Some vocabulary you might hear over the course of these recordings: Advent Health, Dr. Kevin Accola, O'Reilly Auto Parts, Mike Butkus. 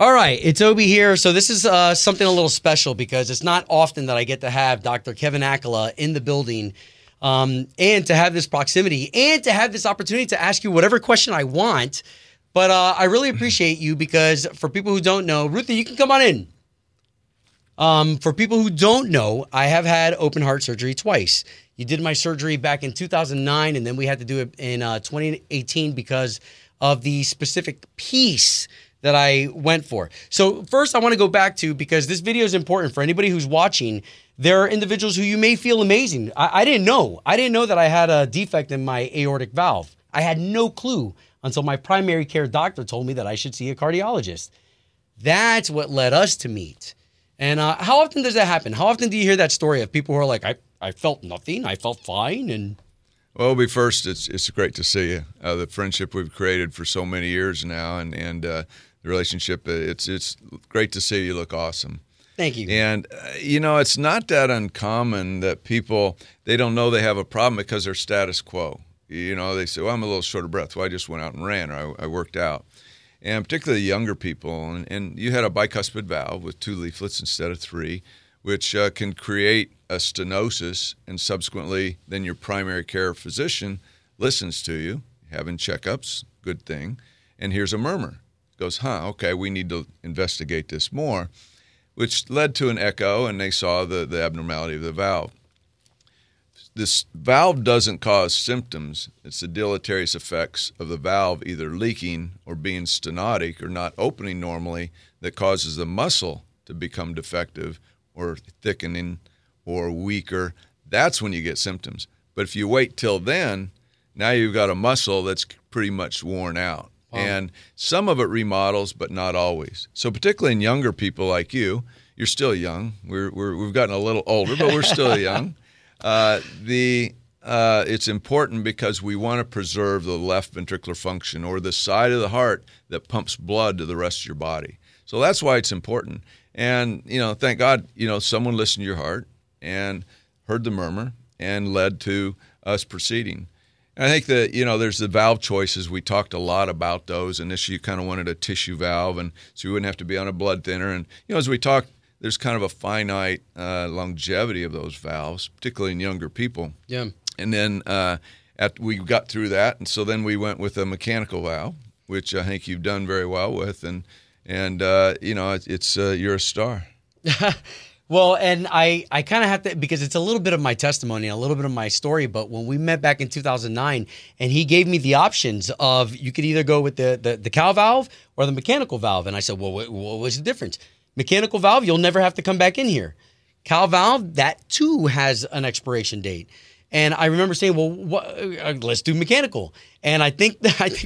All right, it's Obi here. So this is something a little special because it's not often that I get to have Dr. Kevin Accola in the building and to have this proximity and to have this opportunity to ask you whatever question I want. But I really appreciate you because for people who don't know, Ruthie, you can come on in. For people who don't know, I have had open heart surgery twice. You did my surgery back in 2009 and then we had to do it in 2018 because of the specific piece that I went for. So first I want to go back to, because this video is important for anybody who's watching, there are individuals who you may feel amazing. I didn't know. I didn't know that I had a defect in my aortic valve. I had no clue until my primary care doctor told me that I should see a cardiologist. That's what led us to meet. And how often does that happen? How often do you hear that story of people who are like, I felt nothing, I felt fine? And well, Obi, first, it's great to see you. The friendship we've created for so many years now, and the relationship, it's great to see you. Look awesome. Thank you. And it's not that uncommon that people, they don't know they have a problem because they're status quo. They say, well, I'm a little short of breath. Well, I just went out and ran, or I worked out. And particularly younger people, and you had a bicuspid valve with two leaflets instead of three, which can create a stenosis, and subsequently then your primary care physician listens to you, having checkups, good thing, and hears a murmur. Goes, okay, we need to investigate this more, which led to an echo, and they saw the abnormality of the valve. This valve doesn't cause symptoms. It's the deleterious effects of the valve either leaking or being stenotic or not opening normally that causes the muscle to become defective or thickening or weaker. That's when you get symptoms. But if you wait till then, now you've got a muscle that's pretty much worn out. Wow. And some of it remodels, but not always. So particularly in younger people like you, you're still young. We've gotten a little older, but we're still young. It's important because we want to preserve the left ventricular function, or the side of the heart that pumps blood to the rest of your body. So that's why it's important. And, thank God, someone listened to your heart and heard the murmur and led to us proceeding. And I think that, there's the valve choices. We talked a lot about those. Initially, you kind of wanted a tissue valve, and so you wouldn't have to be on a blood thinner. And, as we talked, there's kind of a finite longevity of those valves, particularly in younger people. Yeah. And then we got through that, and so then we went with a mechanical valve, which I think you've done very well with, and you're a star. Well, and I kind of have to, because it's a little bit of my testimony, a little bit of my story, but when we met back in 2009, and he gave me the options of, you could either go with the cow valve or the mechanical valve, and I said, well, what was the difference? Mechanical valve, you'll never have to come back in here. Cow valve, that too has an expiration date. And I remember saying, well, let's do mechanical. And I think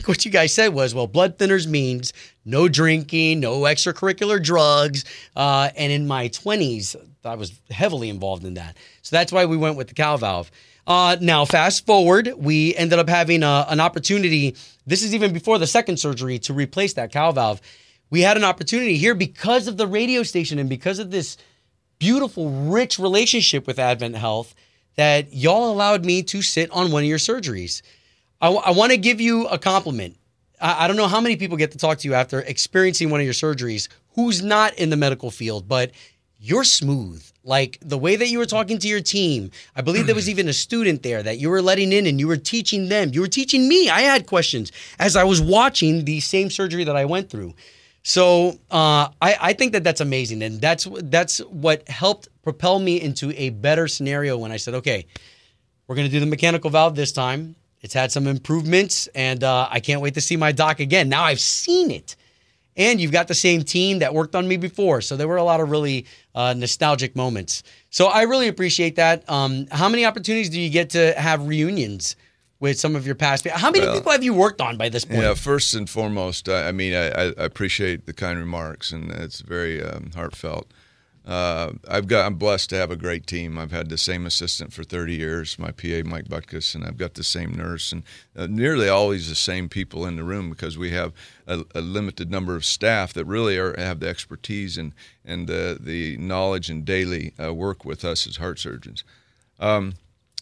what you guys said was, well, blood thinners means no drinking, no extracurricular drugs. And in my 20s, I was heavily involved in that. So that's why we went with the cow valve. Now, fast forward, we ended up having an opportunity. This is even before the second surgery to replace that cow valve. We had an opportunity here because of the radio station and because of this beautiful, rich relationship with Advent Health that y'all allowed me to sit on one of your surgeries. I want to give you a compliment. I don't know how many people get to talk to you after experiencing one of your surgeries who's not in the medical field, but you're smooth. Like the way that you were talking to your team, I believe there was even a student there that you were letting in and you were teaching them. You were teaching me. I had questions as I was watching the same surgery that I went through. So I think that's amazing, and that's what helped propel me into a better scenario when I said, okay, we're going to do the mechanical valve this time. It's had some improvements, and I can't wait to see my doc again. Now I've seen it, and you've got the same team that worked on me before, so there were a lot of really nostalgic moments. So I really appreciate that. How many opportunities do you get to have reunions with some of your past. How many people have you worked on by this point? Yeah, first and foremost, I appreciate the kind remarks, and it's very heartfelt. I'm blessed to have a great team. I've had the same assistant for 30 years, my PA, Mike Butkus, and I've got the same nurse, and nearly always the same people in the room, because we have a limited number of staff that really have the expertise and the knowledge and daily work with us as heart surgeons.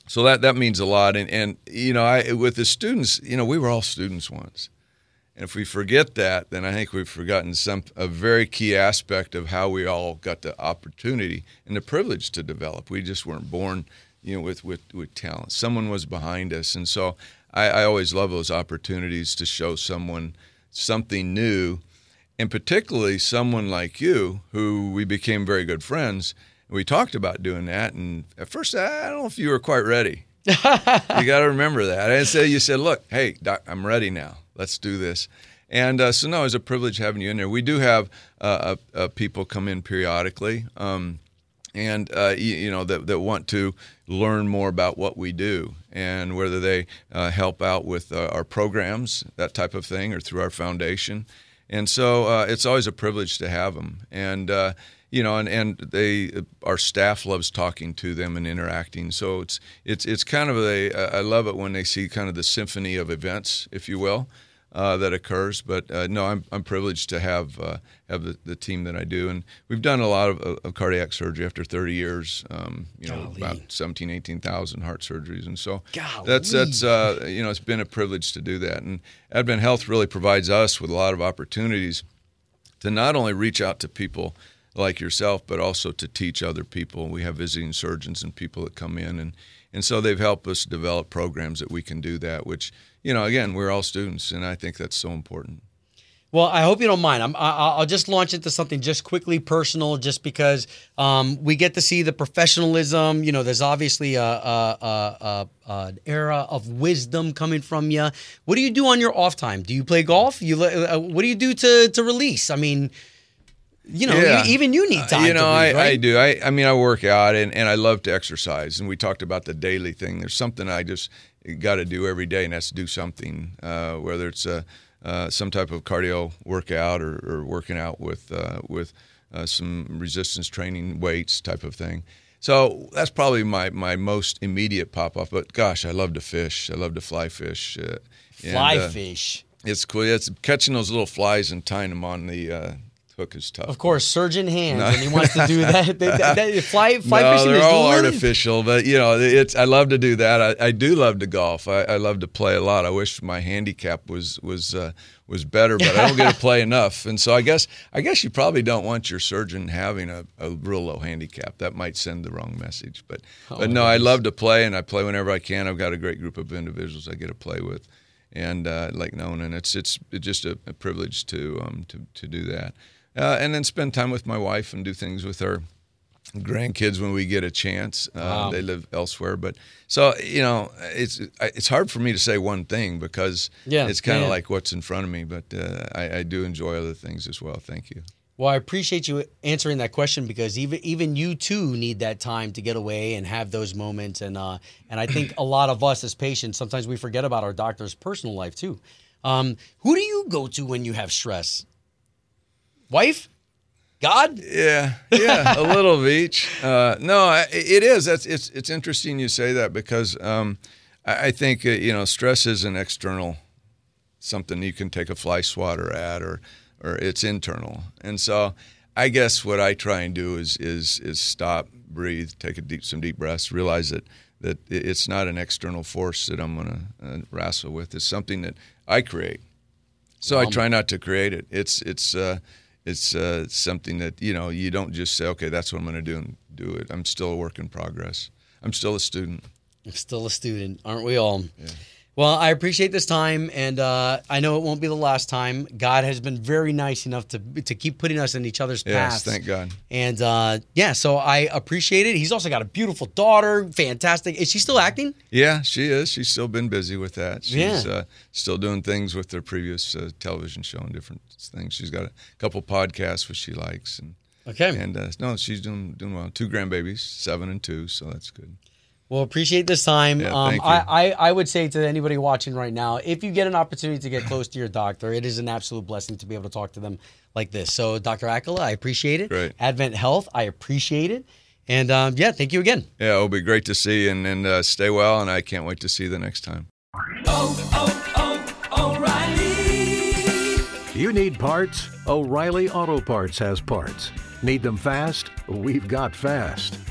So that means a lot. And you know, with the students, you know, we were all students once. And if we forget that, then I think we've forgotten a very key aspect of how we all got the opportunity and the privilege to develop. We just weren't born, you know, with talent. Someone was behind us. And so I always love those opportunities to show someone something new, and particularly someone like you, who we became very good friends. We talked about doing that, and at first, I don't know if you were quite ready. You got to remember that. And so you said, look, hey, Doc, I'm ready now. Let's do this. And so no, it's a privilege having you in there. We do have people come in periodically that want to learn more about what we do, and whether they help out with our programs, that type of thing, or through our foundation. And so it's always a privilege to have them. And, you know, and our staff loves talking to them and interacting. So it's kind of I love it when they see kind of the symphony of events, if you will, that occurs. But no, I'm privileged to have the team that I do, and we've done a lot of cardiac surgery after 30 years. About 18,000 heart surgeries, and so that's you know, it's been a privilege to do that. And Advent Health really provides us with a lot of opportunities to not only reach out to people like yourself, but also to teach other people. We have visiting surgeons and people that come in, and so they've helped us develop programs that we can do that, which, you know, again, we're all students, and I think that's so important. Well, I hope you don't mind. I'll just launch into something just quickly personal, just because we get to see the professionalism. You know, there's obviously an era of wisdom coming from you. What do you do on your off time? Do you play golf? What do you do to release? I mean, you know, even you need time. You know, to read, right? I do. I mean, I work out, and I love to exercise. And we talked about the daily thing. There's something I just got to do every day, and that's do something, whether it's some type of cardio workout or working out with some resistance training, weights type of thing. So that's probably my most immediate pop-off. But, gosh, I love to fish. I love to fly fish. Fish. It's cool. It's catching those little flies and tying them on the hook is tough. Of course, surgeon hands, and he wants to do that. Fly fishing is all artificial, but you know, I love to do that. I do love to golf. I love to play a lot. I wish my handicap was better, but I don't get to play enough. And so I guess you probably don't want your surgeon having a real low handicap. That might send the wrong message. But no, I love to play, and I play whenever I can. I've got a great group of individuals I get to play with, and like known, and it's just a privilege to do that. And then spend time with my wife and do things with her grandkids when we get a chance. Wow. They live elsewhere, but so you know, it's hard for me to say one thing, because it's kind of like what's in front of me. But I do enjoy other things as well. Thank you. Well, I appreciate you answering that question, because even you too need that time to get away and have those moments. And I think a lot of us as patients, sometimes we forget about our doctor's personal life too. Who do you go to when you have stress? Wife? God? Yeah, a little of each. It is. It's interesting you say that, because I think, you know, stress is an external, something you can take a fly swatter at, or it's internal. And so I guess what I try and do is stop, breathe, take some deep breaths, realize that it's not an external force that I'm going to wrestle with. It's something that I create. So I try not to create it. It's something that, you know, you don't just say, okay, that's what I'm going to do, and do it. I'm still a work in progress. I'm still a student. Aren't we all? Yeah. Well, I appreciate this time, and I know it won't be the last time. God has been very nice enough to keep putting us in each other's paths. Yes, thank God. And, so I appreciate it. He's also got a beautiful daughter, fantastic. Is she still acting? Yeah, she is. She's still been busy with that. She's still doing things with her previous television show and different things. She's got a couple podcasts which she likes. And she's doing well. Two grandbabies, 7 and 2, so that's good. Well, appreciate this time. Yeah, I would say to anybody watching right now, if you get an opportunity to get close to your doctor, it is an absolute blessing to be able to talk to them like this. So, Dr. Accola, I appreciate it. Great. Advent Health, I appreciate it. And, yeah, thank you again. Yeah, it'll be great to see you, and stay well, and I can't wait to see you the next time. O'Reilly. You need parts? O'Reilly Auto Parts has parts. Need them fast? We've got fast.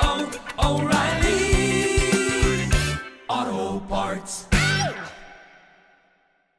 oh, oh, O'Reilly.